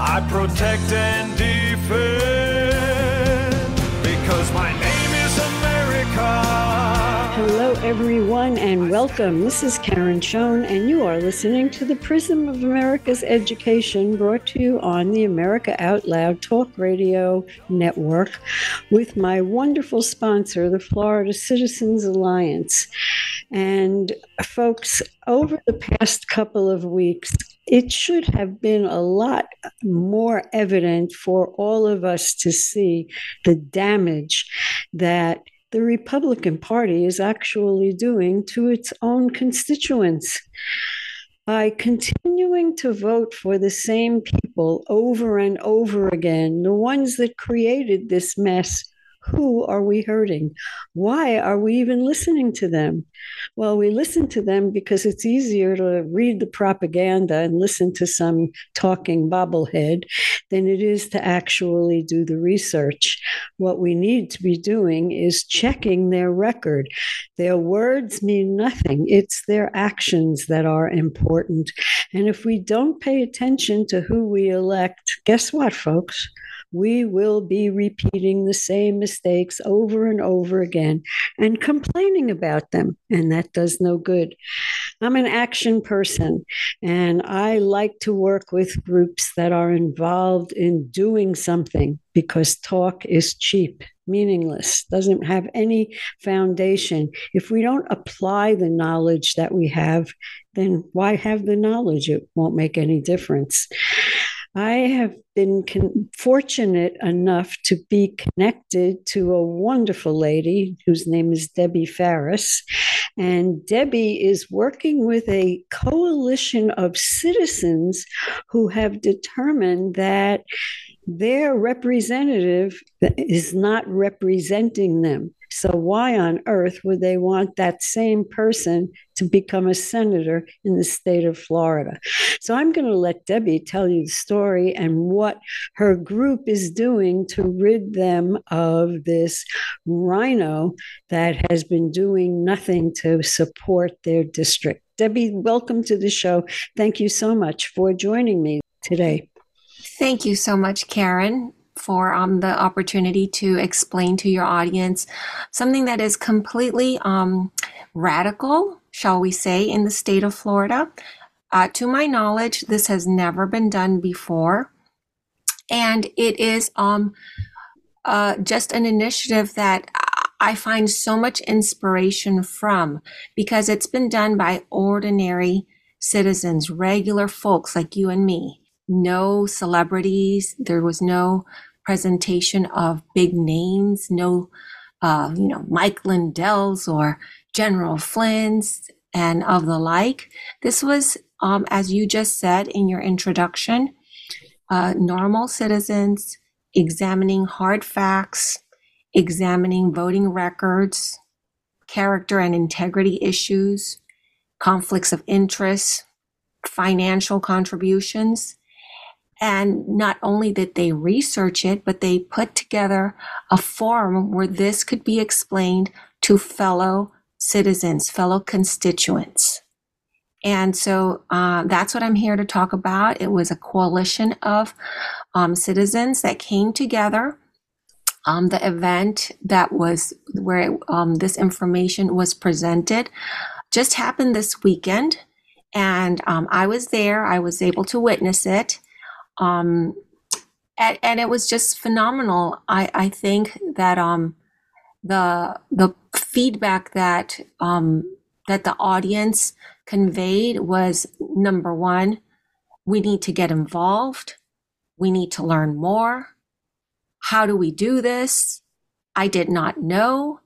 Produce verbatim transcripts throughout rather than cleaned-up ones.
I protect and defend, because my name is America. Hello, everyone, and welcome. This is Karen Schoen, and you are listening to The Prism of America's Education, brought to you on the America Out Loud Talk Radio Network with my wonderful sponsor, the Florida Citizens Alliance. And folks, over the past couple of weeks, it should have been a lot more evident for all of us to see the damage that the Republican Party is actually doing to its own constituents. By continuing to vote for the same people over and over again, the ones that created this mess, who are we hurting? Why are we even listening to them? Well, we listen to them because it's easier to read the propaganda and listen to some talking bobblehead than it is to actually do the research. What we need to be doing is checking their record. Their words mean nothing. It's their actions that are important. And if we don't pay attention to who we elect, guess what, folks? We will be repeating the same mistakes over and over again and complaining about them, and that does no good. I'm an action person, and I like to work with groups that are involved in doing something, because talk is cheap, meaningless, doesn't have any foundation. If we don't apply the knowledge that we have, then why have the knowledge? It won't make any difference. I have been con- fortunate enough to be connected to a wonderful lady whose name is Debbie Farris. And Debbie is working with a coalition of citizens who have determined that their representative is not representing them. So why on earth would they want that same person to become a senator in the state of Florida? So I'm going to let Debbie tell you the story and what her group is doing to rid them of this rhino that has been doing nothing to support their district. Debbie, welcome to the show. Thank you so much for joining me today. Thank you so much, Karen, for um, the opportunity to explain to your audience something that is completely um, radical, shall we say, in the state of Florida. Uh, to my knowledge, this has never been done before. And it is um, uh, just an initiative that I find so much inspiration from, because it's been done by ordinary citizens, regular folks like you and me. No celebrities. There was no presentation of big names, no, uh, you know, Mike Lindell's or General Flynn's and of the like. This was, um, as you just said in your introduction, uh, normal citizens examining hard facts, examining voting records, character and integrity issues, conflicts of interest, financial contributions. And not only did they research it, but they put together a forum where this could be explained to fellow citizens, fellow constituents. And so uh, that's what I'm here to talk about. It was a coalition of um, citizens that came together. Um, the event that was where it, um, this information was presented just happened this weekend. And um, I was there. I was able to witness it. Um, and, and it was just phenomenal. I, I think that um, the the feedback that um, that the audience conveyed was, number one, we need to get involved. We need to learn more. How do we do this? I did not know.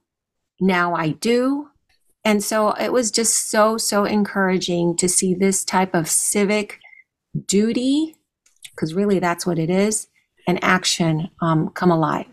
Now I do. And so it was just so, so encouraging to see this type of civic duty, because really that's what it is, and action um, come alive.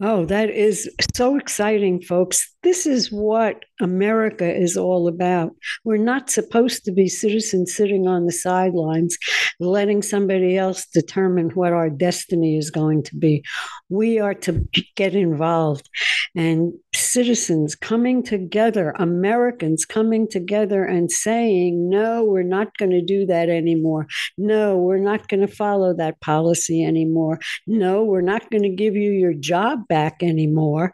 Oh, that is so exciting, folks. This is what America is all about. We're not supposed to be citizens sitting on the sidelines, letting somebody else determine what our destiny is going to be. We are to get involved. And citizens coming together, Americans coming together and saying, no, we're not going to do that anymore. No, we're not going to follow that policy anymore. No, we're not going to give you your job back anymore,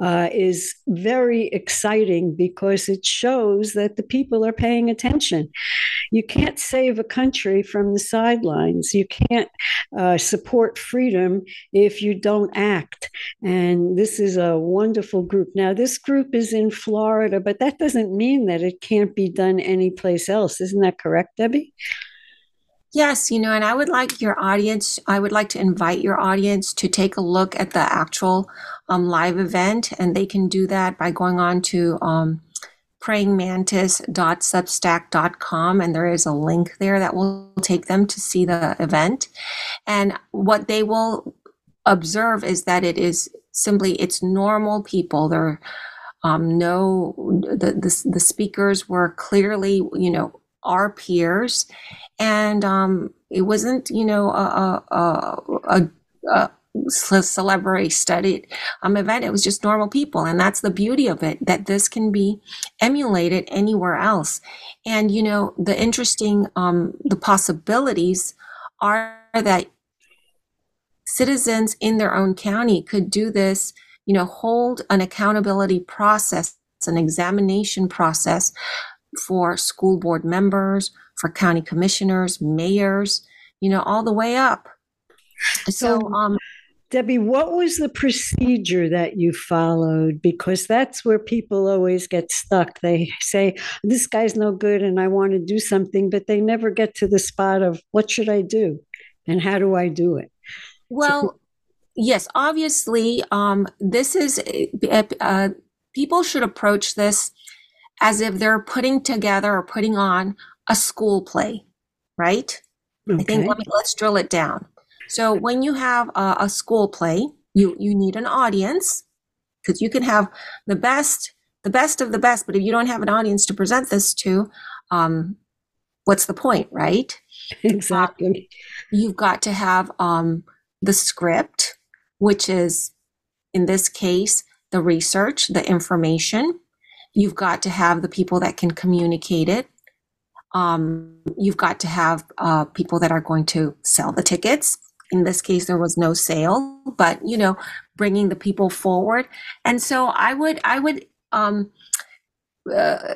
uh, is very exciting because it shows that the people are paying attention. You can't save a country from the sidelines. You can't uh, support freedom if you don't act. And this is a wonderful group. Now, this group is in Florida, but that doesn't mean that it can't be done anyplace else. Isn't that correct, Debbie? Yes, you know, and I would like your audience, I would like to invite your audience to take a look at the actual um, live event, and they can do that by going on to um, praying mantis dot substack dot com, and there is a link there that will take them to see the event. And what they will observe is that it is simply, it's normal people. There are um, no, the, the the speakers were clearly, you know, our peers, and um, it wasn't, you know, a a a, a celebrity studied um, event. It was just normal people, and that's the beauty of it. That this can be emulated anywhere else, and you know, the interesting um, the possibilities are that citizens in their own county could do this, you know, hold an accountability process, an examination process for school board members, for county commissioners, mayors, you know, all the way up. So, um, Debbie, what was the procedure that you followed? Because that's where people always get stuck. They say, this guy's no good and I want to do something, but they never get to the spot of what should I do and how do I do it? Well, yes, obviously, um, this is, uh, uh, people should approach this as if they're putting together or putting on a school play, right? Okay. I think let me, let's drill it down. So when you have a, a school play, you, you need an audience, because you can have the best, the best of the best, but if you don't have an audience to present this to, um, what's the point, right? Exactly. Um, you've got to have um, the script, which is, in this case, the research, the information. You've got to have the people that can communicate it. Um, you've got to have uh, people that are going to sell the tickets. In this case, there was no sale, but, you know, bringing the people forward. And so I would, I would um, uh,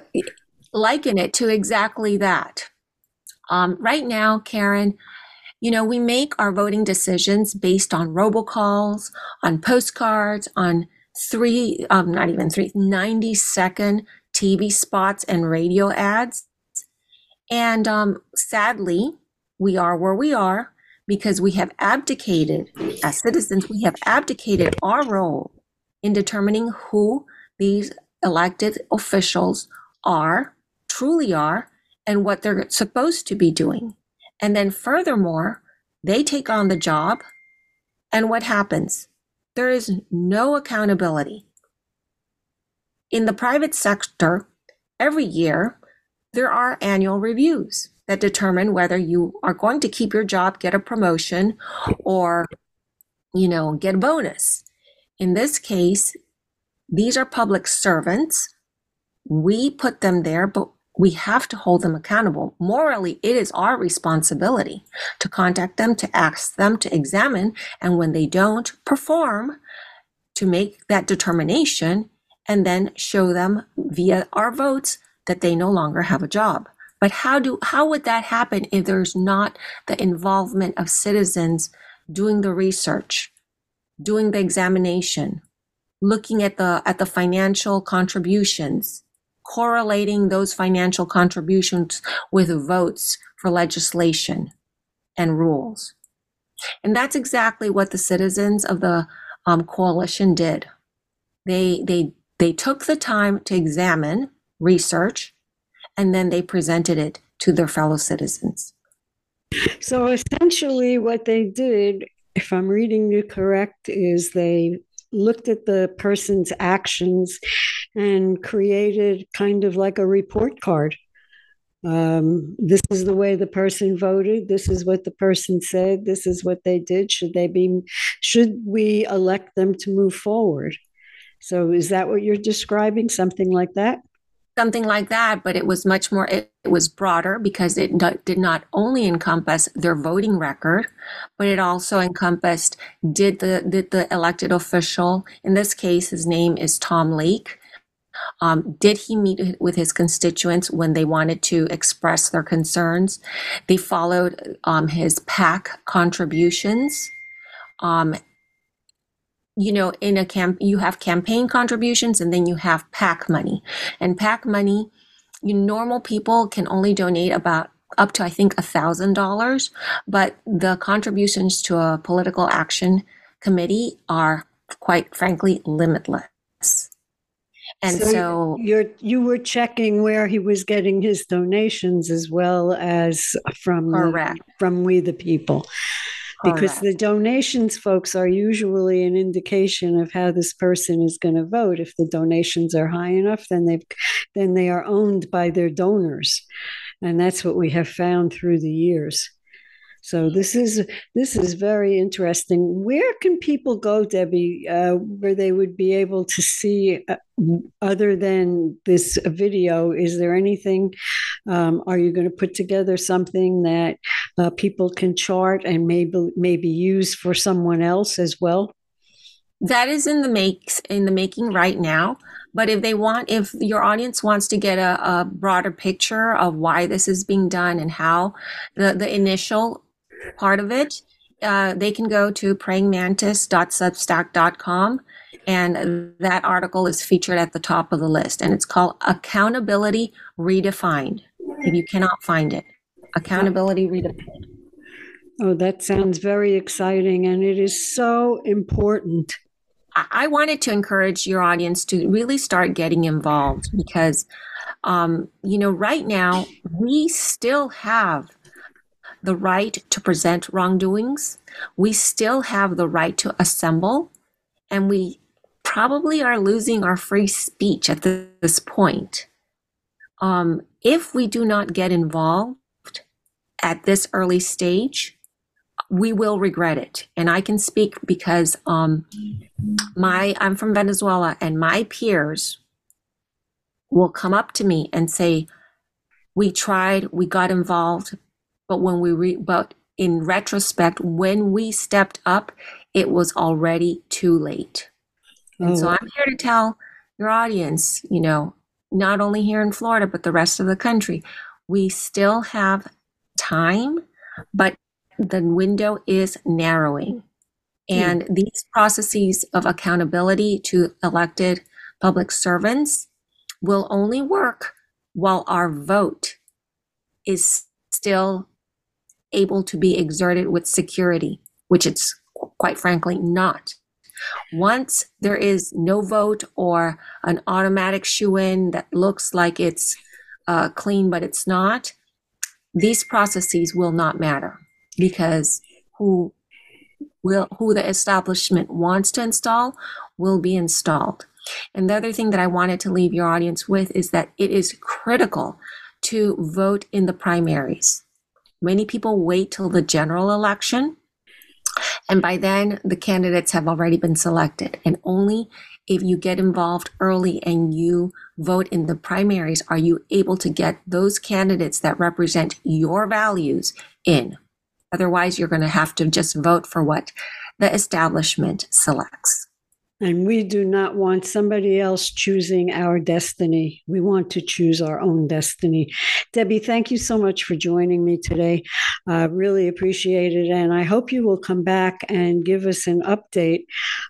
liken it to exactly that. Um, right now, Karen, you know, we make our voting decisions based on robocalls, on postcards, on three, um, not even three, ninety second T V spots and radio ads. And um, sadly, we are where we are because we have abdicated, as citizens, we have abdicated our role in determining who these elected officials are, truly are, and what they're supposed to be doing. And then furthermore, they take on the job, and what happens? There is no accountability. In the private sector, every year, there are annual reviews that determine whether you are going to keep your job, get a promotion, or, you know, get a bonus. In this case, these are public servants. We put them there, but we have to hold them accountable. Morally, it is our responsibility to contact them, to ask them, to examine, and when they don't perform, to make that determination and then show them via our votes that they no longer have a job. But how do how would that happen if there's not the involvement of citizens doing the research, doing the examination, looking at the at the financial contributions, correlating those financial contributions with votes for legislation and rules? And that's exactly what the citizens of the um, coalition did. They, they, they took the time to examine, research, and then they presented it to their fellow citizens. So essentially what they did if I'm reading you correct, is they looked at the person's actions and created kind of like a report card. Um, this is the way the person voted. This is what the person said. This is what they did. Should they be, should we elect them to move forward? So is that what you're describing? Something like that? Something like that, but it was much more, it, it was broader because it do, did not only encompass their voting record, but it also encompassed, did the, did the elected official, in this case, his name is Tom Lake, Um, did he meet with his constituents when they wanted to express their concerns? They followed um, his PAC contributions. Um, you know, in a camp, you have campaign contributions and then you have PAC money. And PAC money, you normal people can only donate about up to, I think, one thousand dollars. But the contributions to a political action committee are, quite frankly, limitless. And so, so you're, you were checking where he was getting his donations as well as from, the, from We the People, because correct. The donations folks are usually an indication of how this person is going to vote. If the donations are high enough, then they've, then they are owned by their donors. And that's what we have found through the years. So this is this is very interesting. Where can people go, Debbie, uh, where they would be able to see, uh, other than this video? Is there anything? Um, are you going to put together something that uh, people can chart and maybe maybe use for someone else as well? That is in the makes in the making right now. But if they want, if your audience wants to get a, a broader picture of why this is being done and how the the initial part of it, uh, they can go to praying mantis dot substack dot com, and that article is featured at the top of the list, and it's called Accountability Redefined. If you cannot find it, Accountability Redefined. Oh, that sounds very exciting, and it is so important. I wanted to encourage your audience to really start getting involved because, um, you know, right now we still have the right to present wrongdoings. We still have the right to assemble, and we probably are losing our free speech at this point. Um, if we do not get involved at this early stage, we will regret it. And I can speak because um, my I'm from Venezuela, and my peers will come up to me and say, we tried, we got involved, but when we re- but in retrospect, when we stepped up, it was already too late. Oh. And so I'm here to tell your audience, you know, not only here in Florida, but the rest of the country, we still have time, but the window is narrowing, and mm. these processes of accountability to elected public servants will only work while our vote is still able to be exerted with security, which it's quite frankly not. Once there is no vote or an automatic shoo-in that looks like it's uh, clean, but it's not, these processes will not matter. Because who will who the establishment wants to install will be installed. And the other thing that I wanted to leave your audience with is that it is critical to vote in the primaries. Many people wait till the general election, and by then the candidates have already been selected. And only if you get involved early and you vote in the primaries are you able to get those candidates that represent your values in. Otherwise, you're going to have to just vote for what the establishment selects. And we do not want somebody else choosing our destiny. We want to choose our own destiny. Debbie, thank you so much for joining me today. I uh, really appreciate it. And I hope you will come back and give us an update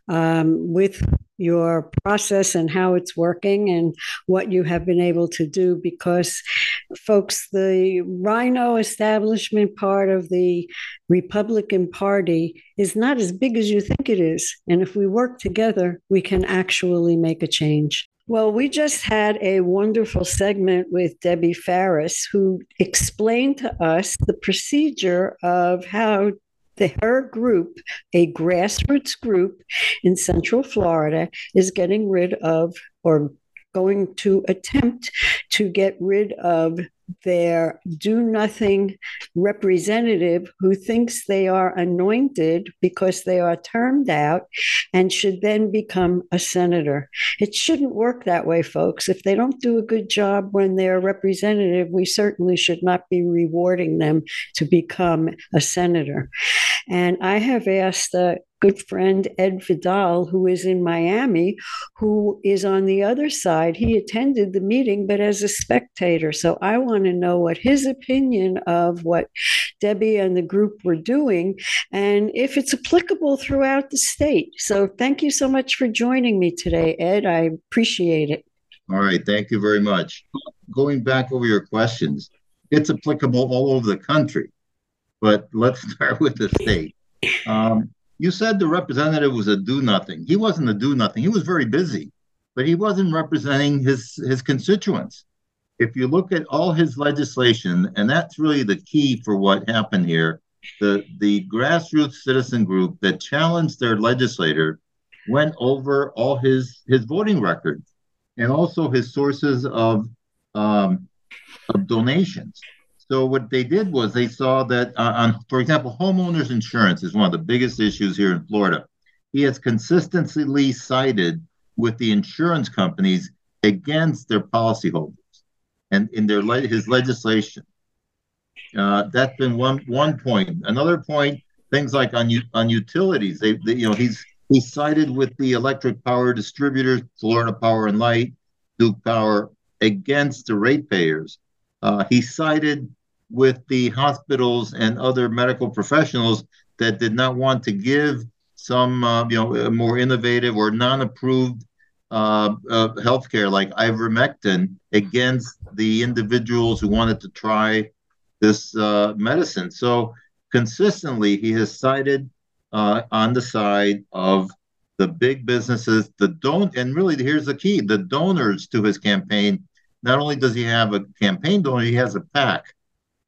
um, with your process and how it's working and what you have been able to do, because folks, the Rhino establishment part of the Republican Party is not as big as you think it is. And if we work together, we can actually make a change. Well, we just had a wonderful segment with Debbie Farris, who explained to us the procedure of how the, her group, a grassroots group in Central Florida, is getting rid of, or going to attempt to get rid of, their do-nothing representative who thinks they are anointed because they are termed out and should then become a senator. It shouldn't work that way, folks. If they don't do a good job when they're a representative, we certainly should not be rewarding them to become a senator. And I have asked a good friend, Ed Vidal, who is in Miami, who is on the other side. He attended the meeting, but as a spectator. So I want to know what his opinion of what Debbie and the group were doing, and if it's applicable throughout the state. So thank you so much for joining me today, Ed. I appreciate it. All right. Thank you very much. Going back over your questions, it's applicable all over the country. But let's start with the state. Um, you said the representative was a do-nothing. He wasn't a do-nothing. He was very busy, but he wasn't representing his, his constituents. If you look at all his legislation, and that's really the key for what happened here, the, the grassroots citizen group that challenged their legislator went over all his, his voting record and also his sources of, um, of donations. So what they did was they saw that, uh, on, for example, homeowners insurance is one of the biggest issues here in Florida. He has consistently sided with the insurance companies against their policyholders and in their le- his legislation. Uh, that's been one one point. Another point, things like on u- on utilities. They, they you know he's he sided with the electric power distributors, Florida Power and Light, Duke Power, against the ratepayers. Uh, he sided with the hospitals and other medical professionals that did not want to give some, uh, you know, more innovative or non-approved uh, uh, healthcare like ivermectin against the individuals who wanted to try this uh, medicine. So consistently, he has sided uh, on the side of the big businesses, the don- and really here's the key, the donors to his campaign. Not only does he have a campaign donor, he has a PAC,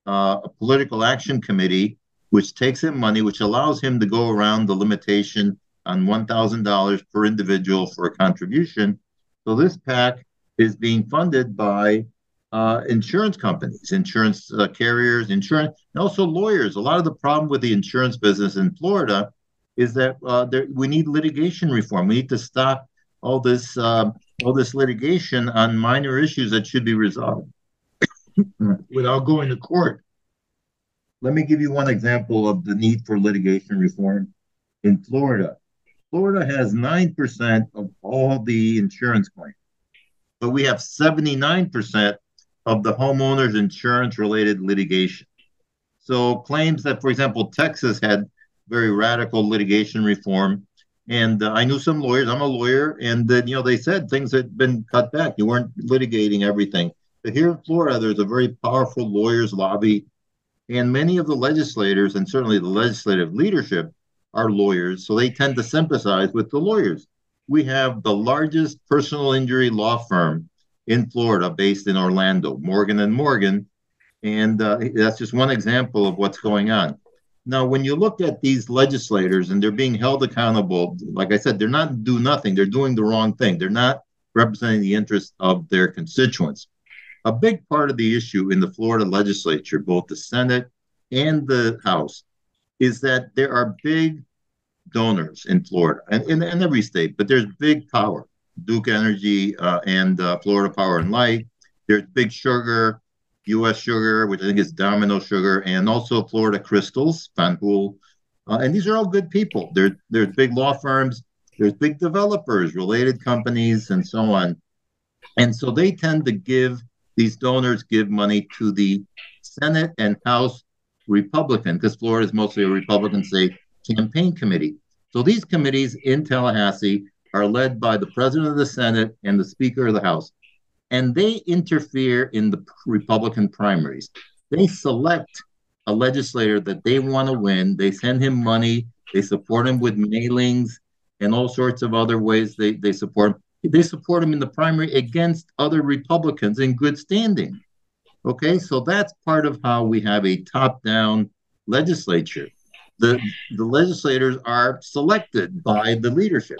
uh, a political action committee, which takes him money, which allows him to go around the limitation on one thousand dollars per individual for a contribution. So this PAC is being funded by uh, insurance companies, insurance uh, carriers, insurance, and also lawyers. A lot of the problem with the insurance business in Florida is that uh, there, we need litigation reform. We need to stop all this uh, all this litigation on minor issues that should be resolved without going to court. Let me give you one example of the need for litigation reform in Florida. Florida has nine percent of all the insurance claims, but we have seventy-nine percent of the homeowners insurance-related litigation. So claims that, for example, Texas had very radical litigation reform. And uh, I knew some lawyers. I'm a lawyer. And then, you know, they said things had been cut back. You weren't litigating everything. But here in Florida, there's a very powerful lawyers lobby. And many of the legislators and certainly the legislative leadership are lawyers. So they tend to sympathize with the lawyers. We have the largest personal injury law firm in Florida based in Orlando, Morgan and Morgan. And uh, that's just one example of what's going on. Now, when you look at these legislators and they're being held accountable, like I said, they're not do nothing. They're doing the wrong thing. They're not representing the interests of their constituents. A big part of the issue in the Florida legislature, both the Senate and the House, is that there are big donors in Florida and in, in every state, but there's big power. Duke Energy uh, and uh, Florida Power and Light. There's big sugar. U S Sugar, which I think is Domino Sugar, and also Florida Crystals, Fanpool. Uh, and these are all good people. There, there's big law firms, there's big developers, related companies, and so on. And so they tend to give, these donors give money to the Senate and House Republican, because Florida is mostly a Republican state, campaign committee. So these committees in Tallahassee are led by the President of the Senate and the Speaker of the House. And they interfere in the Republican primaries. They select a legislator that they want to win. They send him money. They support him with mailings and all sorts of other ways they, they support him. They support him in the primary against other Republicans in good standing. Okay, so that's part of how we have a top-down legislature. the, the legislators are selected by the leadership.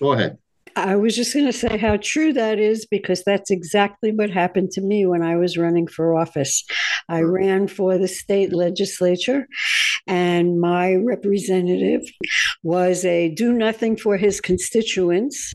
Go ahead. I was just going to say how true that is, because that's exactly what happened to me when I was running for office. I ran for the state legislature, and my representative was a do nothing for his constituents.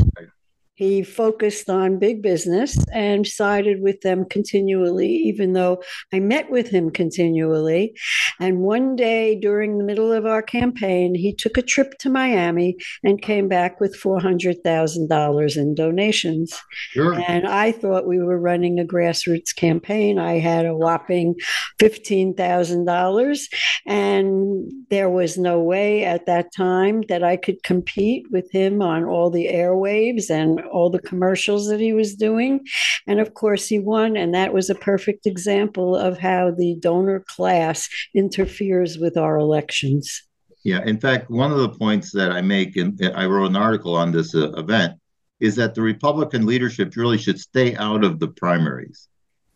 He focused on big business and sided with them continually, even though I met with him continually. And one day during the middle of our campaign, he took a trip to Miami and came back with four hundred thousand dollars in donations. Sure. And I thought we were running a grassroots campaign. I had a whopping fifteen thousand dollars. And there was no way at that time that I could compete with him on all the airwaves and all the commercials that he was doing. And of course he won. And that was a perfect example of how the donor class interferes with our elections. Yeah. In fact, one of the points that I make, and I wrote an article on this uh, event, is that the Republican leadership really should stay out of the primaries.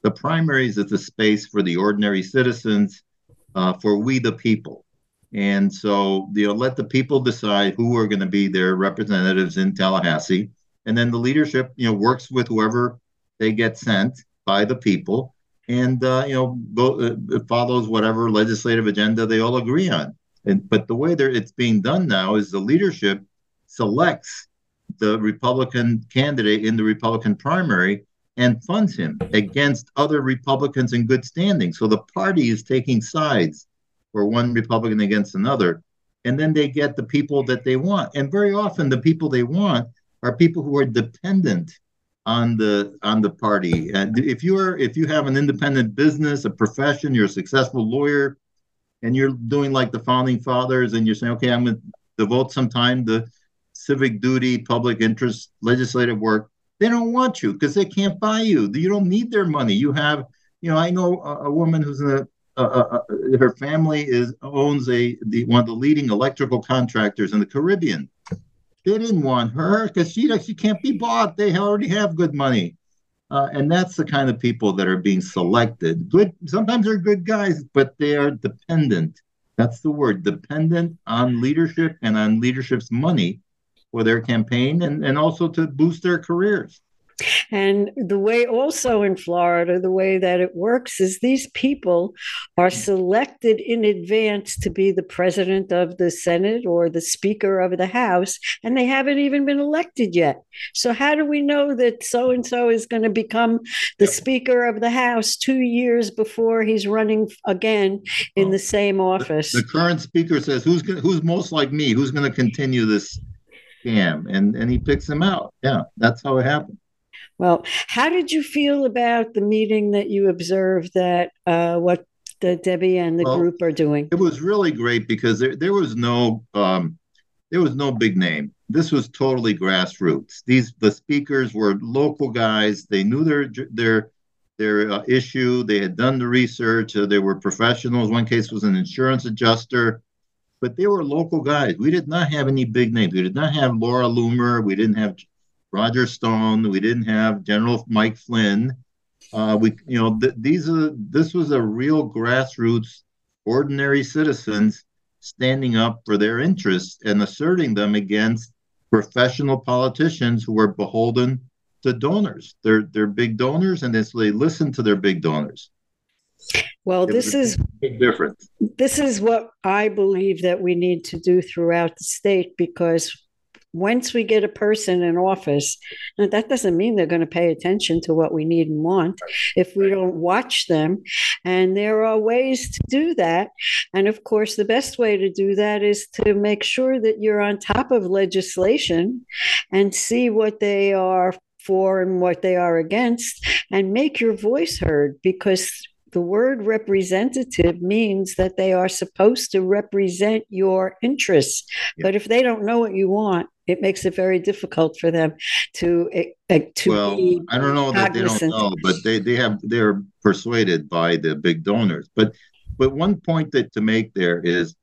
The primaries is the space for the ordinary citizens, uh, for we the people. And so, you know, let the people decide who are going to be their representatives in Tallahassee. And then the leadership, you know, works with whoever they get sent by the people, and, uh, you know, go, uh, follows whatever legislative agenda they all agree on. And but the way that it's being done now is the leadership selects the Republican candidate in the Republican primary and funds him against other Republicans in good standing. So the party is taking sides for one Republican against another, and then they get the people that they want. And very often the people they want are people who are dependent on the on the party. And if you are if you have an independent business, a profession, you're a successful lawyer, and you're doing like the founding fathers, and you're saying, okay, I'm going to devote some time to civic duty, public interest, legislative work, they don't want you because they can't buy you. You don't need their money. You have, you know, I know a, a woman who's in a, a, a, a her family is owns a the one of the leading electrical contractors in the Caribbean. They didn't want her because she actually can't be bought. They already have good money. Uh, and that's the kind of people that are being selected. Good. Sometimes they're good guys, but they are dependent. That's the word, dependent on leadership and on leadership's money for their campaign and, and also to boost their careers. And the way also in Florida, the way that it works is these people are selected in advance to be the president of the Senate or the Speaker of the House, and they haven't even been elected yet. So how do we know that so-and-so is going to become the Speaker of the House two years before he's running again in the same office? The, the current Speaker says, who's gonna, who's most like me? Who's going to continue this scam? And, and he picks them out. Yeah, that's how it happens. Well, how did you feel about the meeting that you observed that uh, what the Debbie and the well, group are doing? It was really great because there, there was no um, there was no big name. This was totally grassroots. These the speakers were local guys. They knew their their their uh, issue. They had done the research. Uh, they were professionals. One case was an insurance adjuster, but they were local guys. We did not have any big names. We did not have Laura Loomer. We didn't have Roger Stone. We didn't have General Mike Flynn. Uh, we, you know, th- these are this was a real grassroots, ordinary citizens standing up for their interests and asserting them against professional politicians who are beholden to donors. They're they're big donors, and they listen to their big donors. Well, this is big difference. This is what I believe that we need to do throughout the state, because once we get a person in office, that doesn't mean they're going to pay attention to what we need and want if we don't watch them. And there are ways to do that. And of course, the best way to do that is to make sure that you're on top of legislation and see what they are for and what they are against and make your voice heard, because the word representative means that they are supposed to represent your interests. Yep. But if they don't know what you want, it makes it very difficult for them to uh, to well, be I don't know cognizant. That they don't know, but they, they have they're persuaded by the big donors. But but one point that to make there is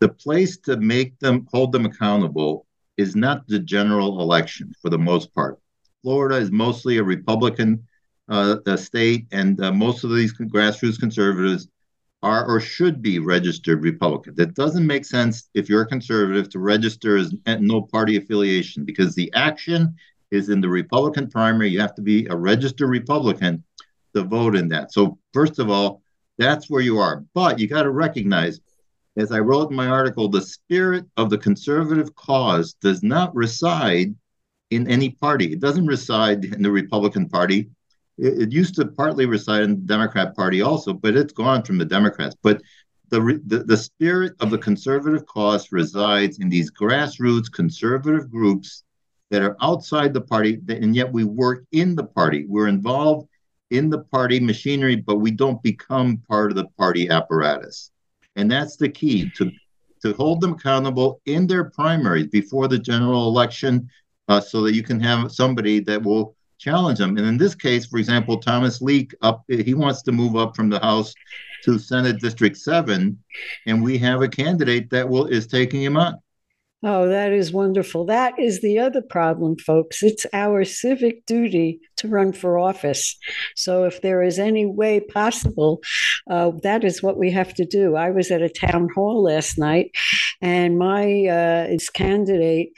the place to make them hold them accountable is not the general election for the most part. Florida is mostly a Republican Uh, the state, and uh, most of these grassroots conservatives are or should be registered Republicans. It doesn't make sense if you're a conservative to register as no party affiliation, because the action is in the Republican primary. You have to be a registered Republican to vote in that. So first of all, that's where you are. But you got to recognize, as I wrote in my article, the spirit of the conservative cause does not reside in any party. It doesn't reside in the Republican Party. It, it used to partly reside in the Democrat Party also, but it's gone from the Democrats. But the, the, the spirit of the conservative cause resides in these grassroots conservative groups that are outside the party, and yet we work in the party. We're involved in the party machinery, but we don't become part of the party apparatus. And that's the key, to to hold them accountable in their primaries before the general election, uh, so that you can have somebody that will challenge them. And in this case, for example, Thomas Leake, up he wants to move up from the House to Senate District seven, and we have a candidate that will is taking him on. Oh, that is wonderful. That is the other problem, folks. It's our civic duty to run for office. So if there is any way possible, uh, that is what we have to do. I was at a town hall last night, and my uh, candidate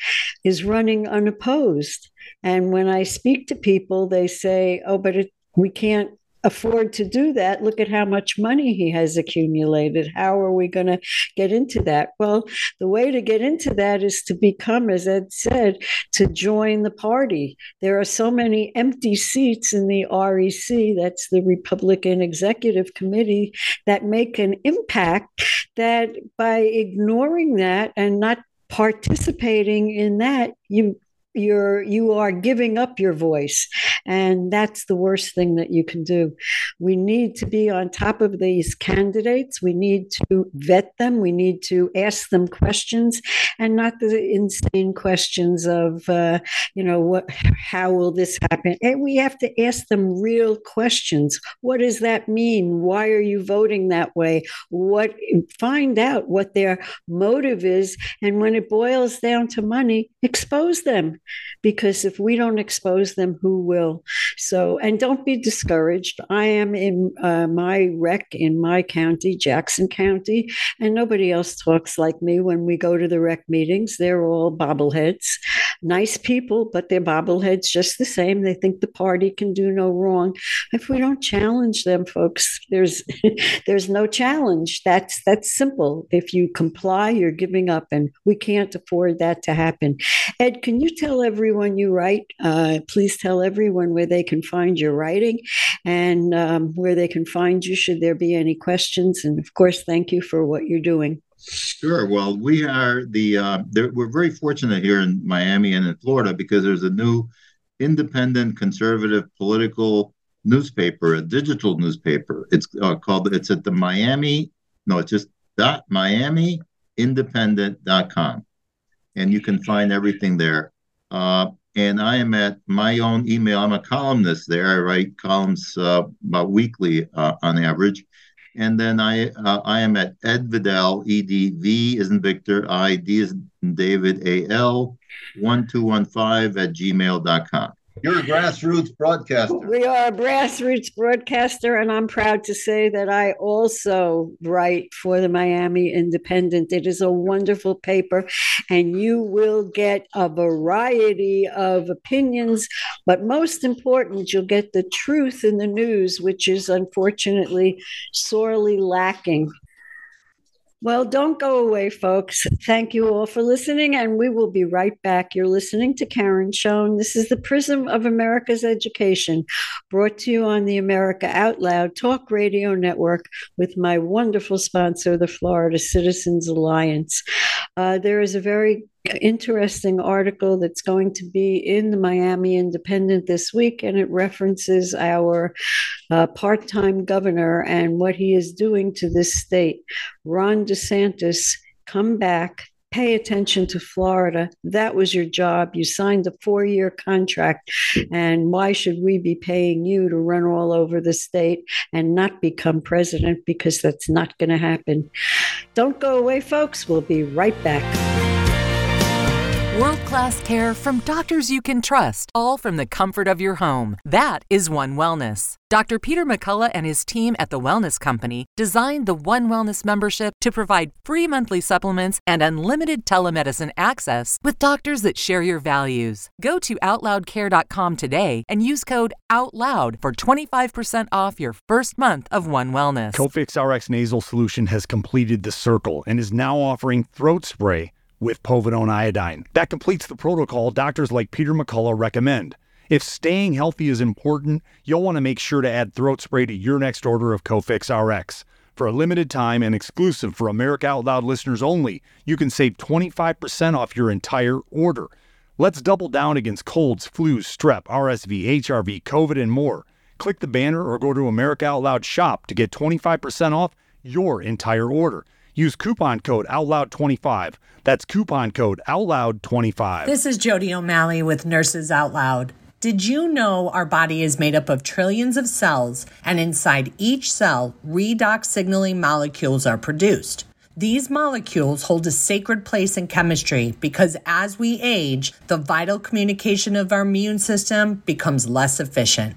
is running unopposed. And when I speak to people, they say, oh, but it, we can't afford to do that. Look at how much money he has accumulated. How are we going to get into that? Well, the way to get into that is to become, as Ed said, to join the party. There are so many empty seats in the R E C, that's the Republican Executive Committee, that make an impact, that by ignoring that and not participating in that, you You're you are giving up your voice, and that's the worst thing that you can do. We need to be on top of these candidates. We need to vet them. We need to ask them questions, and not the insane questions of, uh, you know, what, how will this happen? And we have to ask them real questions. What does that mean? Why are you voting that way? What find out what their motive is, and when it boils down to money, expose them. Because if we don't expose them, who will? So, and don't be discouraged. I am in uh, my rec in my county, Jackson County, and nobody else talks like me when we go to the rec meetings. They're all bobbleheads, nice people, but they're bobbleheads just the same. They think the party can do no wrong. If we don't challenge them, folks, there's there's no challenge. That's that's simple. If you comply, you're giving up, and we can't afford that to happen. Ed, can you tell everyone you write? Uh, please tell everyone where they can find your writing, and um, where they can find you should there be any questions. And of course, thank you for what you're doing. Sure. Well, we are the uh, there, we're very fortunate here in Miami and in Florida, because there's a new independent conservative political newspaper, a digital newspaper. It's uh, called. It's at the Miami. No, it's just dot miami independent dot com. And you can find everything there. Uh, and I am at my own email. I'm a columnist there. I write columns uh, about weekly uh, on average. And then I uh, I am at Ed Vidal, E D V as in Victor, I D as in David, A L, one two one five at gmail dot com. You're a grassroots broadcaster. We are a grassroots broadcaster, and I'm proud to say that I also write for the Miami Independent. It is a wonderful paper, and you will get a variety of opinions, but most important, you'll get the truth in the news, which is unfortunately sorely lacking. Well, don't go away, folks. Thank you all for listening, and we will be right back. You're listening to Karen Schoen. This is the Prism of America's Education, brought to you on the America Out Loud Talk Radio Network with my wonderful sponsor, the Florida Citizens Alliance. Uh, there is a very interesting article that's going to be in the Miami Independent this week, and it references our uh, part-time governor and what he is doing to this state. Ron DeSantis, come back. Pay attention to Florida. That was your job. You signed a four-year contract, and why should we be paying you to run all over the state and not become president? Because that's not going to happen. Don't go away, folks. We'll be right back. World-class care from doctors you can trust, all from the comfort of your home. That is One Wellness. Doctor Peter McCullough and his team at The Wellness Company designed the One Wellness membership to provide free monthly supplements and unlimited telemedicine access with doctors that share your values. Go to outloud care dot com today and use code OUTLOUD for twenty-five percent off your first month of One Wellness. CoFix Rx nasal solution has completed the circle and is now offering throat spray with povidone iodine. That completes the protocol doctors like Peter McCullough recommend. If staying healthy is important, you'll want to make sure to add throat spray to your next order of CoFix Rx. For a limited time and exclusive for America Out Loud listeners only, you can save twenty-five percent off your entire order. Let's double down against colds, flus, strep, R S V, H R V, COVID, and more. Click the banner or go to America Out Loud shop to get twenty-five percent off your entire order. Use coupon code OUTLOUD twenty-five. That's coupon code OUTLOUD twenty-five. This is Jody O'Malley with Nurses Out Loud. Did you know our body is made up of trillions of cells, and inside each cell, redox signaling molecules are produced? These molecules hold a sacred place in chemistry because as we age, the vital communication of our immune system becomes less efficient.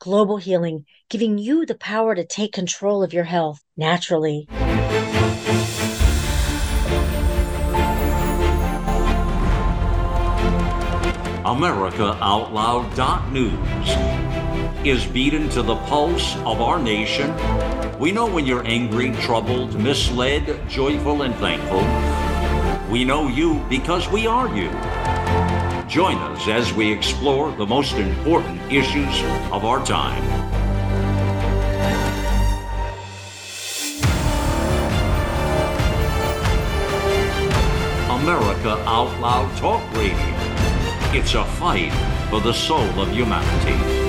Global Healing, giving you the power to take control of your health naturally. America Out Loud dot news is beaten to the pulse of our nation. We know when you're angry, troubled, misled, joyful, and thankful. We know you because we are you. Join us as we explore the most important issues of our time. America Out Loud Talk Radio. It's a fight for the soul of humanity.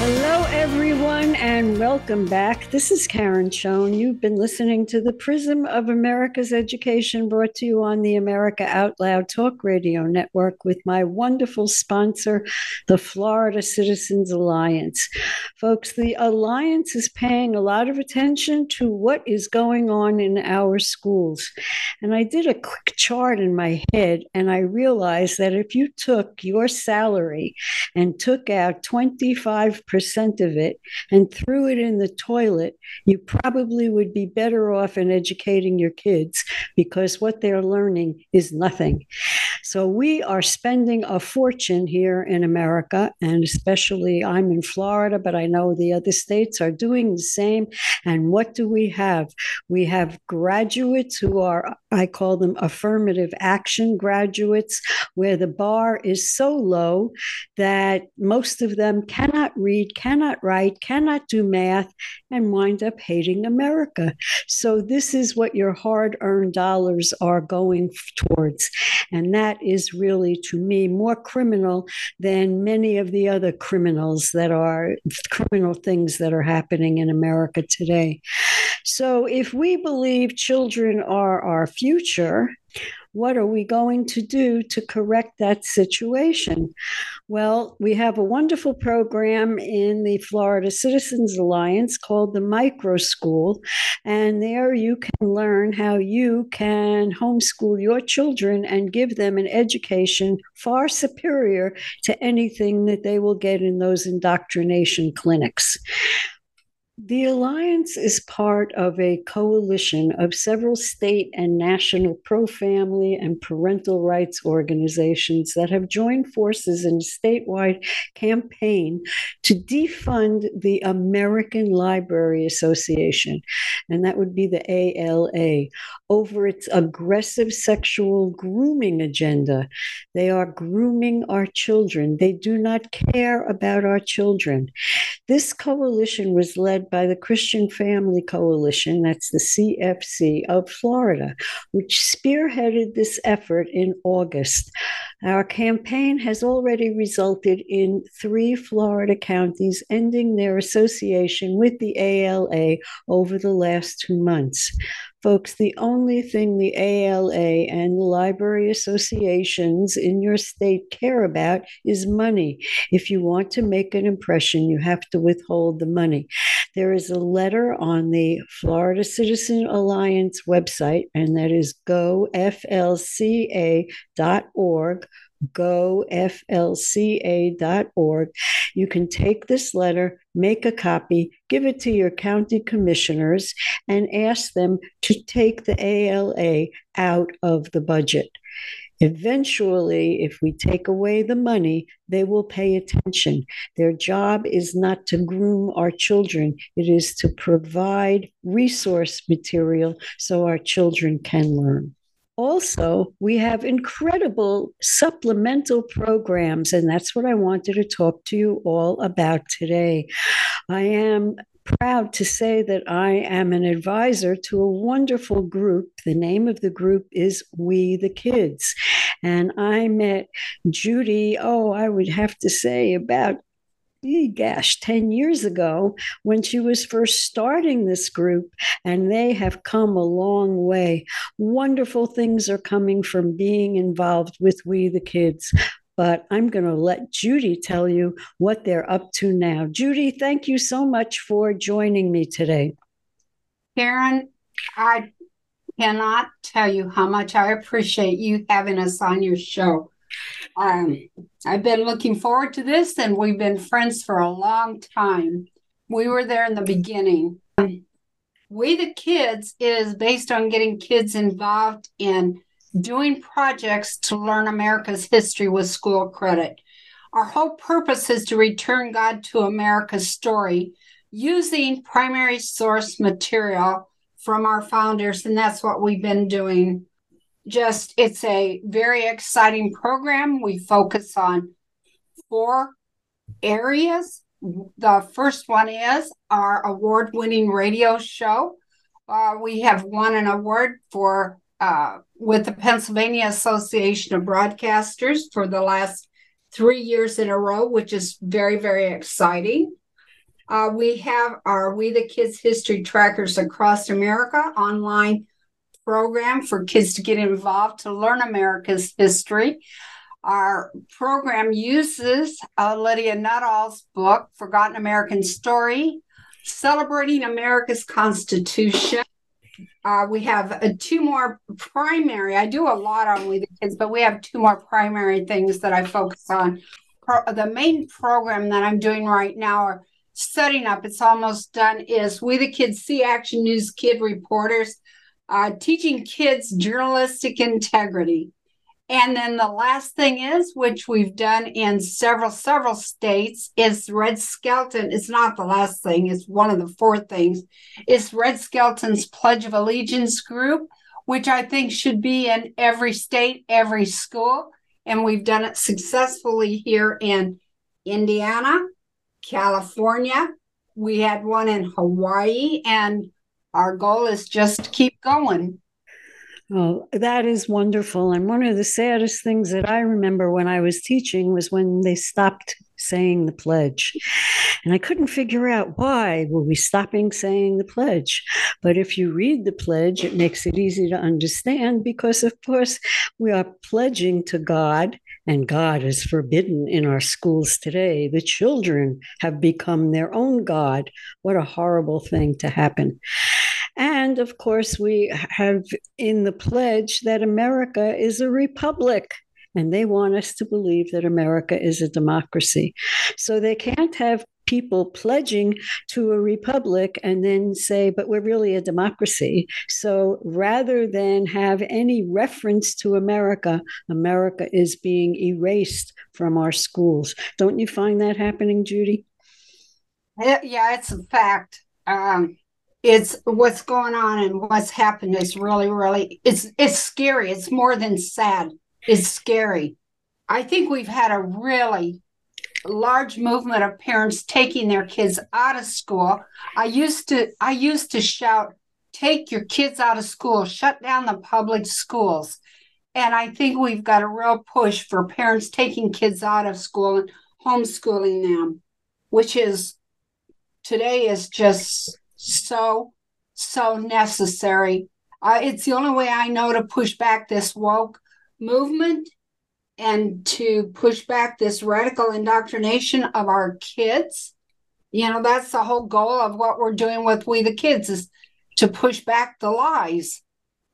Hello, everyone, and welcome back. This is Karen Schoen. You've been listening to The Prism of America's Education, brought to you on the America Out Loud Talk Radio Network with my wonderful sponsor, the Florida Citizens Alliance. Folks, the Alliance is paying a lot of attention to what is going on in our schools. And I did a quick chart in my head, and I realized that if you took your salary and took out twenty-five percent of it and threw it in the toilet, you probably would be better off in educating your kids because what they're learning is nothing. So we are spending a fortune here in America, and especially I'm in Florida, but I know the other states are doing the same. And what do we have? We have graduates who are, I call them affirmative action graduates, where the bar is so low that most of them cannot read, cannot write, cannot do math, and wind up hating America. So this is what your hard-earned dollars are going towards. And that is really, to me, more criminal than many of the other criminals that are criminal things that are happening in America today. So if we believe children are our future, what are we going to do to correct that situation? Well, we have a wonderful program in the Florida Citizens Alliance called the Micro School, and there you can learn how you can homeschool your children and give them an education far superior to anything that they will get in those indoctrination clinics. The Alliance is part of a coalition of several state and national pro-family and parental rights organizations that have joined forces in a statewide campaign to defund the American Library Association, and that would be the A L A, over its aggressive sexual grooming agenda. They are grooming our children. They do not care about our children. This coalition was led by the Christian Family Coalition, that's the C F C of Florida, which spearheaded this effort in August. Our campaign has already resulted in three Florida counties ending their association with the A L A over the last two months. Folks, the only thing the A L A and the library associations in your state care about is money. If you want to make an impression, you have to withhold the money. There is a letter on the Florida Citizen Alliance website, and that is go f l c a dot org. go f l c a dot org. You can take this letter, make a copy, give it to your county commissioners, and ask them to take the A L A out of the budget. Eventually, if we take away the money, they will pay attention. Their job is not to groom our children. It is to provide resource material so our children can learn. Also, we have incredible supplemental programs, and that's what I wanted to talk to you all about today. I am proud to say that I am an advisor to a wonderful group. The name of the group is We the Kids. And I met Judy, oh, I would have to say about gosh, ten years ago when she was first starting this group, and they have come a long way. Wonderful things are coming from being involved with We the Kids, but I'm going to let Judy tell you what they're up to now. Judy, thank you so much for joining me today. Karen, I cannot tell you how much I appreciate you having us on your show. Um, I've been looking forward to this, and we've been friends for a long time. We were there in the beginning. We the Kids is based on getting kids involved in doing projects to learn America's history with school credit. Our whole purpose is to return God to America's story using primary source material from our founders, and that's what we've been doing. Just, it's a very exciting program. We focus on four areas. The first one is our award-winning radio show. Uh, we have won an award for uh, with the Pennsylvania Association of Broadcasters for the last three years in a row, which is very, very exciting. Uh, we have our We the Kids History Trackers Across America online program for kids to get involved to learn America's history. Our program uses uh, Lydia Nuttall's book, Forgotten American Story, Celebrating America's Constitution. Uh, we have uh, two more primary. I do a lot on We the Kids, but we have two more primary things that I focus on. Pro- the main program that I'm doing right now are setting up, it's almost done, is We the Kids See Action News Kid Reporters, Uh, teaching kids journalistic integrity. And then the last thing is, which we've done in several, several states, is Red Skelton. It's not the last thing. It's one of the four things. It's Red Skelton's Pledge of Allegiance group, which I think should be in every state, every school. And we've done it successfully here in Indiana, California. We had one in Hawaii, and our goal is just to keep going. Oh, that is wonderful. And one of the saddest things that I remember when I was teaching was when they stopped saying the pledge. And I couldn't figure out why were we stopping saying the pledge. But if you read the pledge, it makes it easy to understand because, of course, we are pledging to God. And God is forbidden in our schools today. The children have become their own God. What a horrible thing to happen. And of course, we have in the pledge that America is a republic. And they want us to believe that America is a democracy. So they can't have people pledging to a republic and then say, but we're really a democracy. So rather than have any reference to America, America is being erased from our schools. Don't you find that happening, Judy? Yeah, it's a fact. Um, it's what's going on and what's happened is really, really, it's it's scary. It's more than sad. It's scary. I think we've had a really large movement of parents taking their kids out of school. I used to, I used to shout, take your kids out of school, shut down the public schools. And I think we've got a real push for parents taking kids out of school and homeschooling them, which is, today is just so, so necessary. Uh, it's the only way I know to push back this woke movement and to push back this radical indoctrination of our kids. You know, that's the whole goal of what we're doing with We the Kids, is to push back the lies.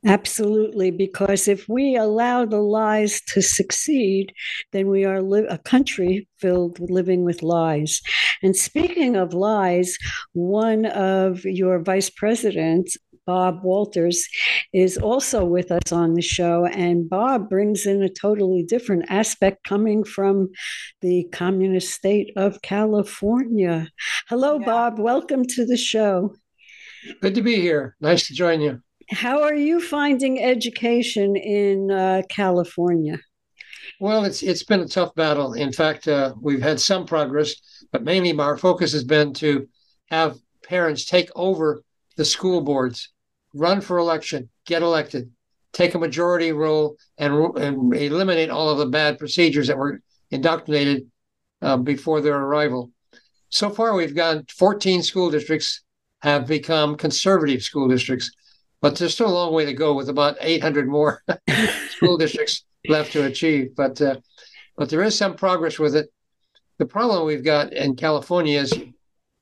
Absolutely, because if we allow the lies to succeed, then we are li- a country filled with living with lies. And speaking of lies, one of your vice presidents, Bob Walters, is also with us on the show. And Bob brings in a totally different aspect coming from the communist state of California. Hello, yeah. Bob. Welcome to the show. Good to be here. Nice to join you. How are you finding education in uh, California? Well, it's it's been a tough battle. In fact, uh, we've had some progress, but mainly our focus has been to have parents take over the school boards, run for election, get elected, take a majority role, and, and eliminate all of the bad procedures that were indoctrinated uh, before their arrival. So far, we've got fourteen school districts have become conservative school districts, but there's still a long way to go with about eight hundred more school districts left to achieve. But uh, but there is some progress with it. The problem we've got in California is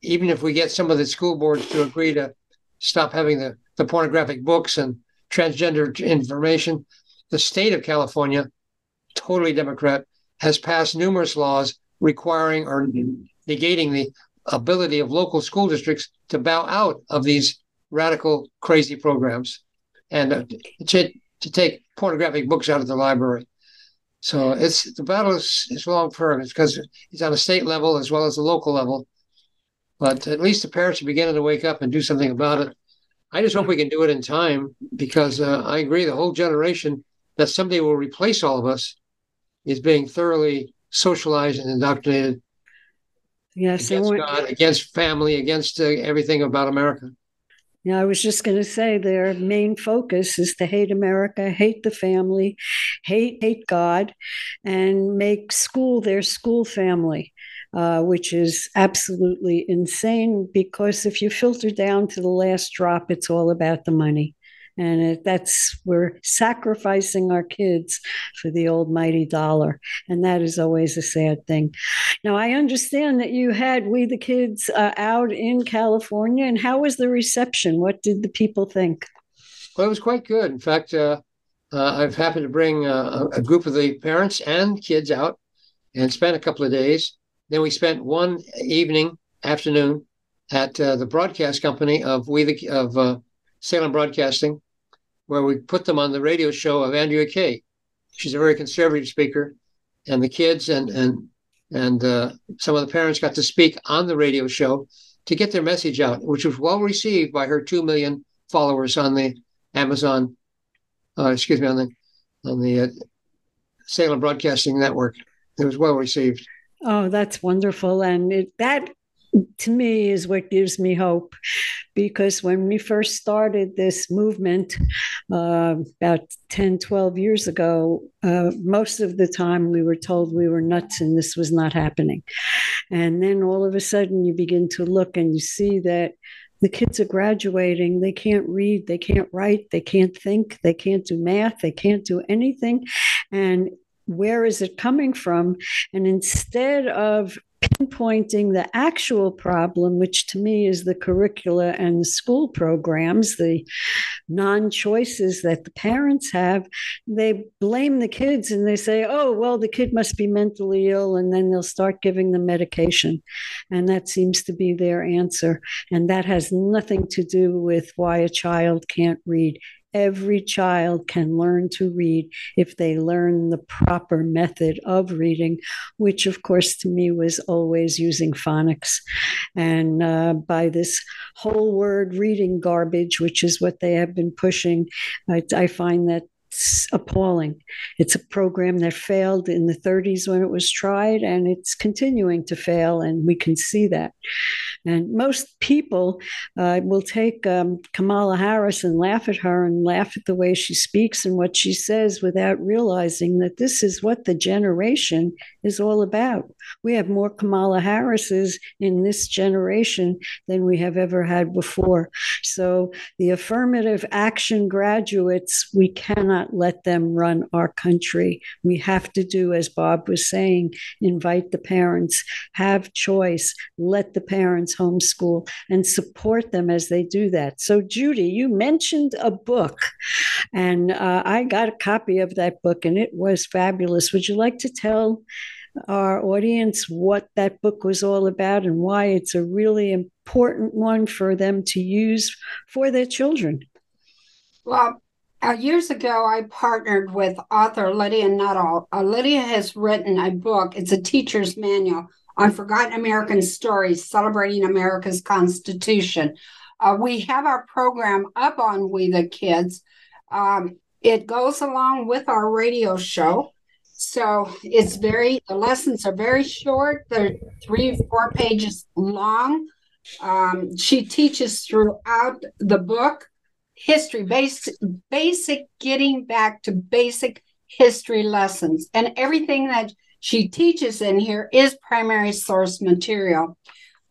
even if we get some of the school boards to agree to stop having the, the pornographic books and transgender information, the state of California, totally Democrat, has passed numerous laws requiring or negating the ability of local school districts to bow out of these radical, crazy programs and uh, to, to take pornographic books out of the library. So it's the battle is, is long term. It's because it's on a state level as well as the local level. But at least the parents are beginning to wake up and do something about it. I just hope we can do it in time, because uh, I agree the whole generation that someday will replace all of us is being thoroughly socialized and indoctrinated. Yes, against God, against family, against uh, everything about America. Now, I was just going to say their main focus is to hate America, hate the family, hate hate God, and make school their school family, uh, which is absolutely insane, because if you filter down to the last drop, it's all about the money. And it, that's we're sacrificing our kids for the almighty dollar. And that is always a sad thing. Now, I understand that you had We the Kids uh, out in California. And how was the reception? What did the people think? Well, it was quite good. In fact, uh, uh, I've happened to bring uh, a group of the parents and kids out and spent a couple of days. Then we spent one evening, afternoon, at uh, the broadcast company of We the of uh, Salem Broadcasting, where we put them on the radio show of Andrea Kaye. She's a very conservative speaker, and the kids and and and uh, some of the parents got to speak on the radio show to get their message out, which was well received by her two million followers on the Amazon, uh, excuse me, on the on the uh, Salem Broadcasting Network. It was well received. Oh, that's wonderful, and it, that. to me is what gives me hope, because when we first started this movement uh, about ten, twelve years ago, uh, most of the time we were told we were nuts and this was not happening. And then all of a sudden you begin to look and you see that the kids are graduating. They can't read, they can't write, they can't think, they can't do math, they can't do anything. And where is it coming from? And instead of pinpointing the actual problem, which to me is the curricula and the school programs, the non-choices that the parents have. They blame the kids and they say, oh, well, the kid must be mentally ill, and then they'll start giving them medication. And that seems to be their answer. And that has nothing to do with why a child can't read. Every child can learn to read if they learn the proper method of reading, which, of course, to me was always using phonics. And uh, by this whole word reading garbage, which is what they have been pushing, I, I find that it's appalling. It's a program that failed in the thirties when it was tried, and it's continuing to fail, and we can see that. And most people uh, will take um, Kamala Harris and laugh at her and laugh at the way she speaks and what she says without realizing that this is what the generation is all about. We have more Kamala Harrises in this generation than we have ever had before. So the affirmative action graduates, we cannot let them run our country. We have to do, as Bob was saying, invite the parents, have choice, let the parents homeschool, and support them as they do that. So, Judy, you mentioned a book, and uh, I got a copy of that book, and it was fabulous. Would you like to tell our audience what that book was all about and why it's a really important one for them to use for their children? Well, Uh, years ago, I partnered with author Lydia Nuttall. Uh, Lydia has written a book. It's a teacher's manual on forgotten American stories, celebrating America's Constitution. Uh, we have our program up on We the Kids. Um, it goes along with our radio show. So it's very, the lessons are very short. They're three, four pages long. Um, she teaches throughout the book history, basic, basic, getting back to basic history lessons. And everything that she teaches in here is primary source material.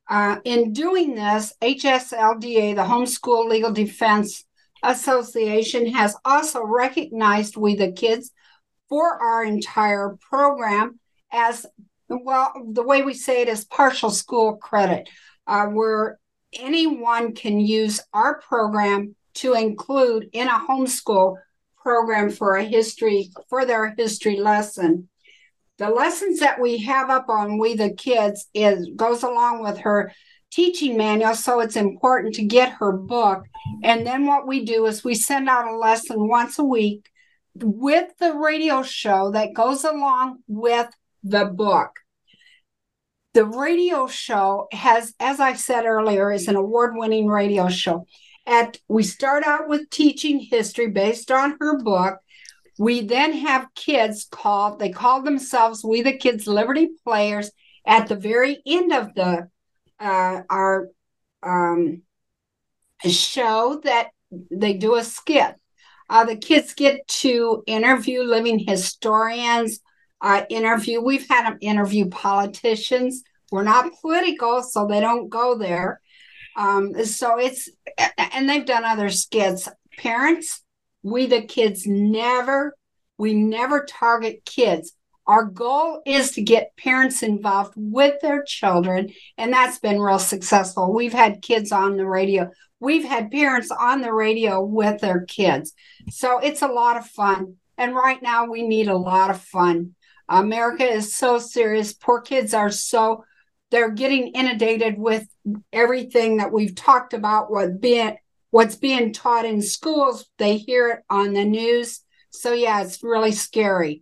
Uh, in doing this, H S L D A, the Homeschool Legal Defense Association, has also recognized We the Kids for our entire program as, well, the way we say it is partial school credit, uh, where anyone can use our program to include in a homeschool program for a history, for their history lesson. The lessons that we have up on We the Kids is goes along with her teaching manual, so it's important to get her book. And then what we do is we send out a lesson once a week with the radio show that goes along with the book. The radio show has, as I said earlier, is an award-winning radio show. At, we start out with teaching history based on her book. We then have kids called, they call themselves We the Kids Liberty Players. At the very end of the uh, our um, show, that they do a skit. Uh, the kids get to interview living historians, uh, interview, we've had them interview politicians. We're not political, so they don't go there. Um, so it's, and they've done other skits. Parents, we the kids never, we never target kids. Our goal is to get parents involved with their children, and that's been real successful. We've had kids on the radio. We've had parents on the radio with their kids. So it's a lot of fun. And right now we need a lot of fun. America is so serious. Poor kids are so They're getting inundated with everything that we've talked about, what being, what's being taught in schools. They hear it on the news. So, yeah, it's really scary.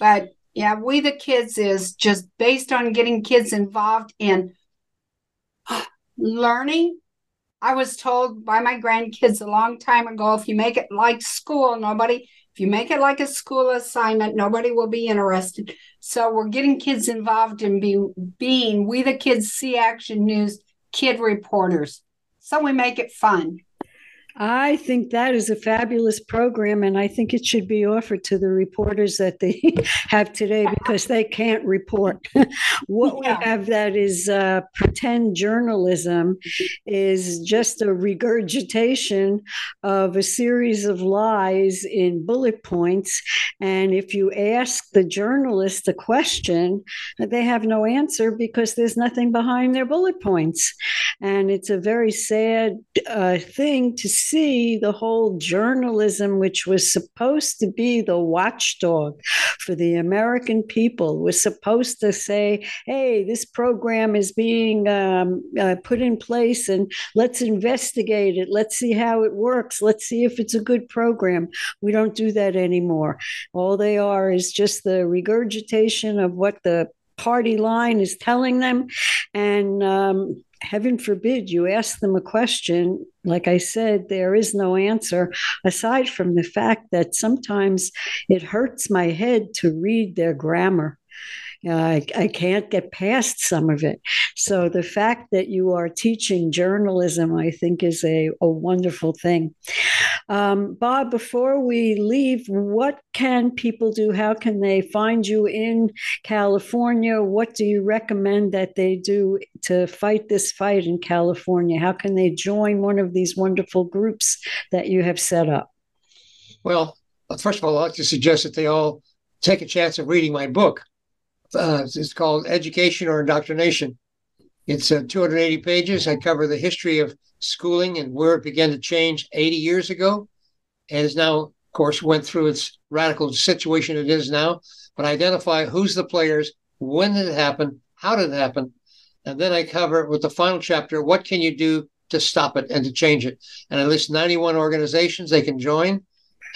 But, yeah, We the Kids is just based on getting kids involved in learning. I was told by my grandkids a long time ago, if you make it like school, nobody, if you make it like a school assignment, nobody will be interested. So we're getting kids involved in be, being We the Kids, See Action News, kid reporters. So we make it fun. I think that is a fabulous program, and I think it should be offered to the reporters that they have today, because they can't report. What yeah. we have that is uh, pretend journalism is just a regurgitation of a series of lies in bullet points. And if you ask the journalist a question, they have no answer because there's nothing behind their bullet points. And it's a very sad uh, thing to see. see the whole journalism, which was supposed to be the watchdog for the American people, was supposed to say, hey, this program is being um, uh, put in place and let's investigate it. Let's see how it works. Let's see if it's a good program. We don't do that anymore. All they are is just the regurgitation of what the party line is telling them. And um, heaven forbid you ask them a question. Like I said, there is no answer, aside from the fact that sometimes it hurts my head to read their grammar. Uh, I, I can't get past some of it. So the fact that you are teaching journalism, I think, is a, a wonderful thing. Um, Bob, before we leave, what can people do? How can they find you in California? What do you recommend that they do to fight this fight in California? How can they join one of these wonderful groups that you have set up? Well, first of all, I'd like to suggest that they all take a chance of reading my book. Uh, it's called Education or Indoctrination. It's uh, two hundred eighty pages. I cover the history of schooling and where it began to change eighty years ago, and is now, of course, went through its radical situation it is now. But I identify who's the players, when did it happen, how did it happen, and then I cover with the final chapter what can you do to stop it and to change it. And at least ninety-one organizations they can join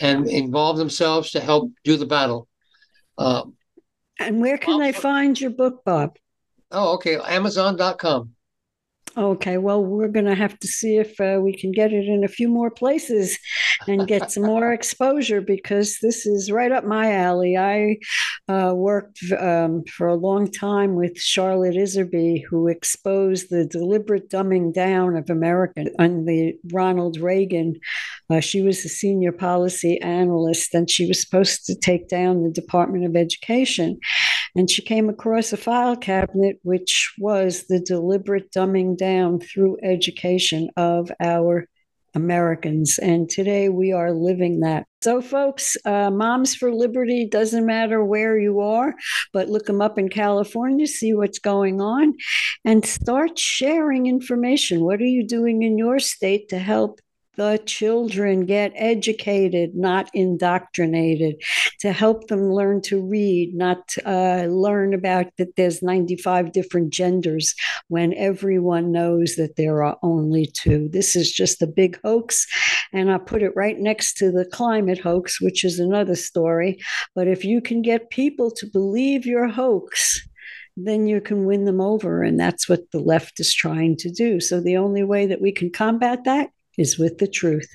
and involve themselves to help do the battle. Um, and where can they find your book, Bob? Oh, okay. Amazon dot com. Okay. Well, we're going to have to see if uh, we can get it in a few more places and get some more exposure, because this is right up my alley. I uh, worked um, for a long time with Charlotte Iserby, who exposed the deliberate dumbing down of America under the Ronald Reagan. Uh, she was a senior policy analyst, and she was supposed to take down the Department of Education. And she came across a file cabinet, which was the deliberate dumbing down through education of our Americans. And today we are living that. So folks, uh, Moms for Liberty, doesn't matter where you are, but look them up in California, see what's going on, and start sharing information. What are you doing in your state to help the children get educated, not indoctrinated, to help them learn to read, not uh, learn about that there's ninety-five different genders when everyone knows that there are only two. This is just a big hoax, and I put it right next to the climate hoax, which is another story. But if you can get people to believe your hoax, then you can win them over, and that's what the left is trying to do. So the only way that we can combat that is with the truth.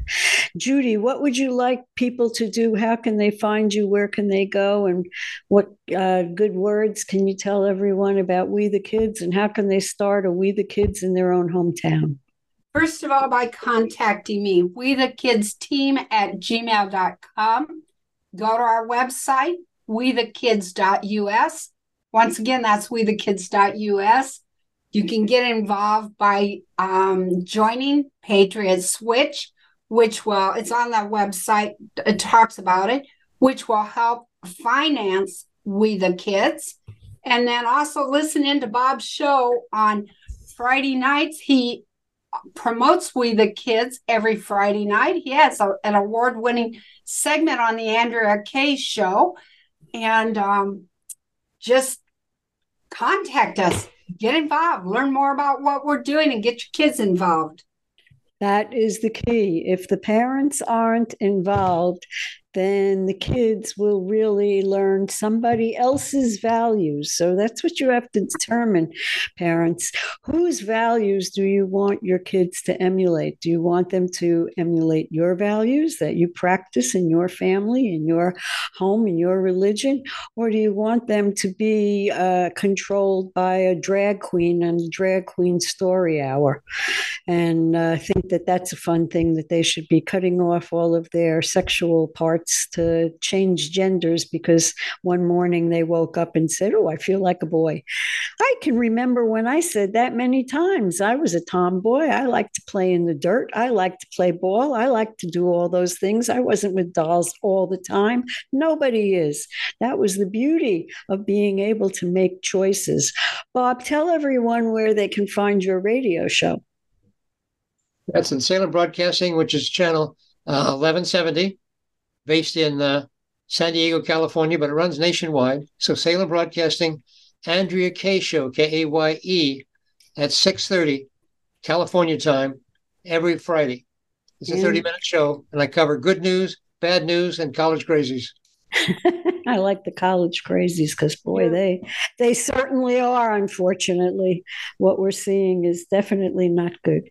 Judy, what would you like people to do? How can they find you? Where can they go? And what uh, good words can you tell everyone about We the Kids, and how can they start a We the Kids in their own hometown? First of all, by contacting me, We the Kids team at gmail dot com. Go to our website, we the kids dot u s. Once again, that's we the kids dot u s. You can get involved by um, joining Patriot Switch, which will, it's on that website, it talks about it, which will help finance We the Kids. And then also listen in to Bob's show on Friday nights. He promotes We the Kids every Friday night. He has a, an award-winning segment on the Andrea Kaye show. And um, just contact us. Get involved, learn more about what we're doing, and get your kids involved. That is the key. If the parents aren't involved, then the kids will really learn somebody else's values. So that's what you have to determine, parents. Whose values do you want your kids to emulate? Do you want them to emulate your values that you practice in your family, in your home, in your religion? Or do you want them to be uh, controlled by a drag queen and a drag queen story hour? And I uh, think that that's a fun thing, that they should be cutting off all of their sexual parts to change genders because one morning they woke up and said, oh, I feel like a boy. I can remember when I said that many times. I was a tomboy. I liked to play in the dirt. I liked to play ball. I liked to do all those things. I wasn't with dolls all the time. Nobody is. That was the beauty of being able to make choices. Bob, tell everyone where they can find your radio show. That's in Salem Broadcasting, which is channel uh, eleven seventy, based in uh, San Diego, California, but it runs nationwide. So Salem Broadcasting, Andrea Kaye Show, K A Y E, at six thirty California time every Friday. It's a thirty-minute show, and I cover good news, bad news, and college crazies. I like the college crazies because, boy, yeah. they they certainly are, unfortunately. What we're seeing is definitely not good.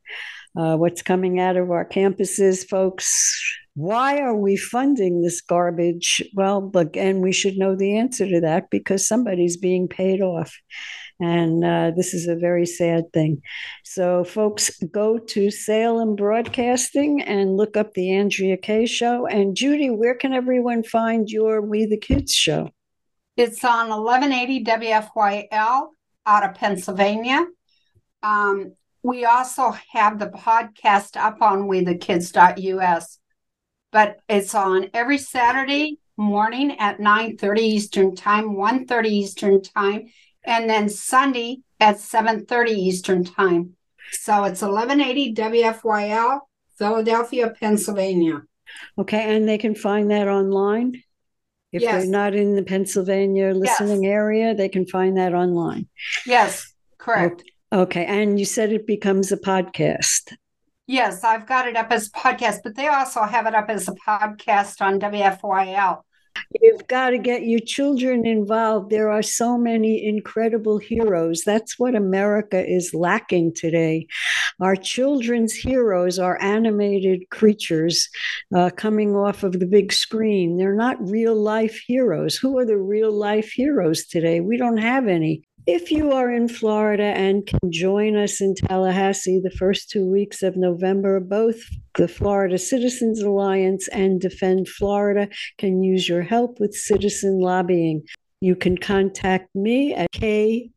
Uh, what's coming out of our campuses, folks, why are we funding this garbage? Well, again, we should know the answer to that because somebody's being paid off. And uh, this is a very sad thing. So, folks, go to Salem Broadcasting and look up the Andrea Kaye Show. And, Judy, where can everyone find your We the Kids show? It's on eleven eighty W F Y L out of Pennsylvania. Um, we also have the podcast up on we the kids dot U S, but it's on every Saturday morning at nine thirty Eastern Time, one thirty Eastern Time, and then Sunday at seven thirty Eastern Time. So it's eleven eighty W F Y L, Philadelphia, Pennsylvania. Okay, and they can find that online? If yes. they're not in the Pennsylvania listening yes. area, they can find that online? Yes, correct. Okay, and you said it becomes a podcast. Yes, I've got it up as a podcast, but they also have it up as a podcast on W F Y L. You've got to get your children involved. There are so many incredible heroes. That's what America is lacking today. Our children's heroes are animated creatures uh, coming off of the big screen. They're not real life heroes. Who are the real life heroes today? We don't have any. If you are in Florida and can join us in Tallahassee the first two weeks of November, both the Florida Citizens Alliance and Defend Florida can use your help with citizen lobbying. You can contact me at kbschoen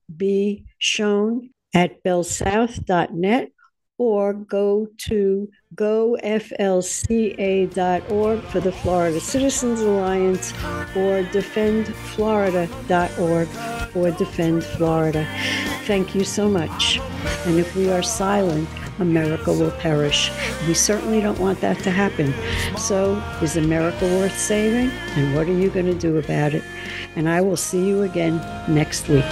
at bellsouth dot net or go to go f l c a dot org for the Florida Citizens Alliance or defend florida dot org for Defend Florida. Thank you so much. And if we are silent, America will perish. We certainly don't want that to happen. So is America worth saving? And what are you going to do about it? And I will see you again next week.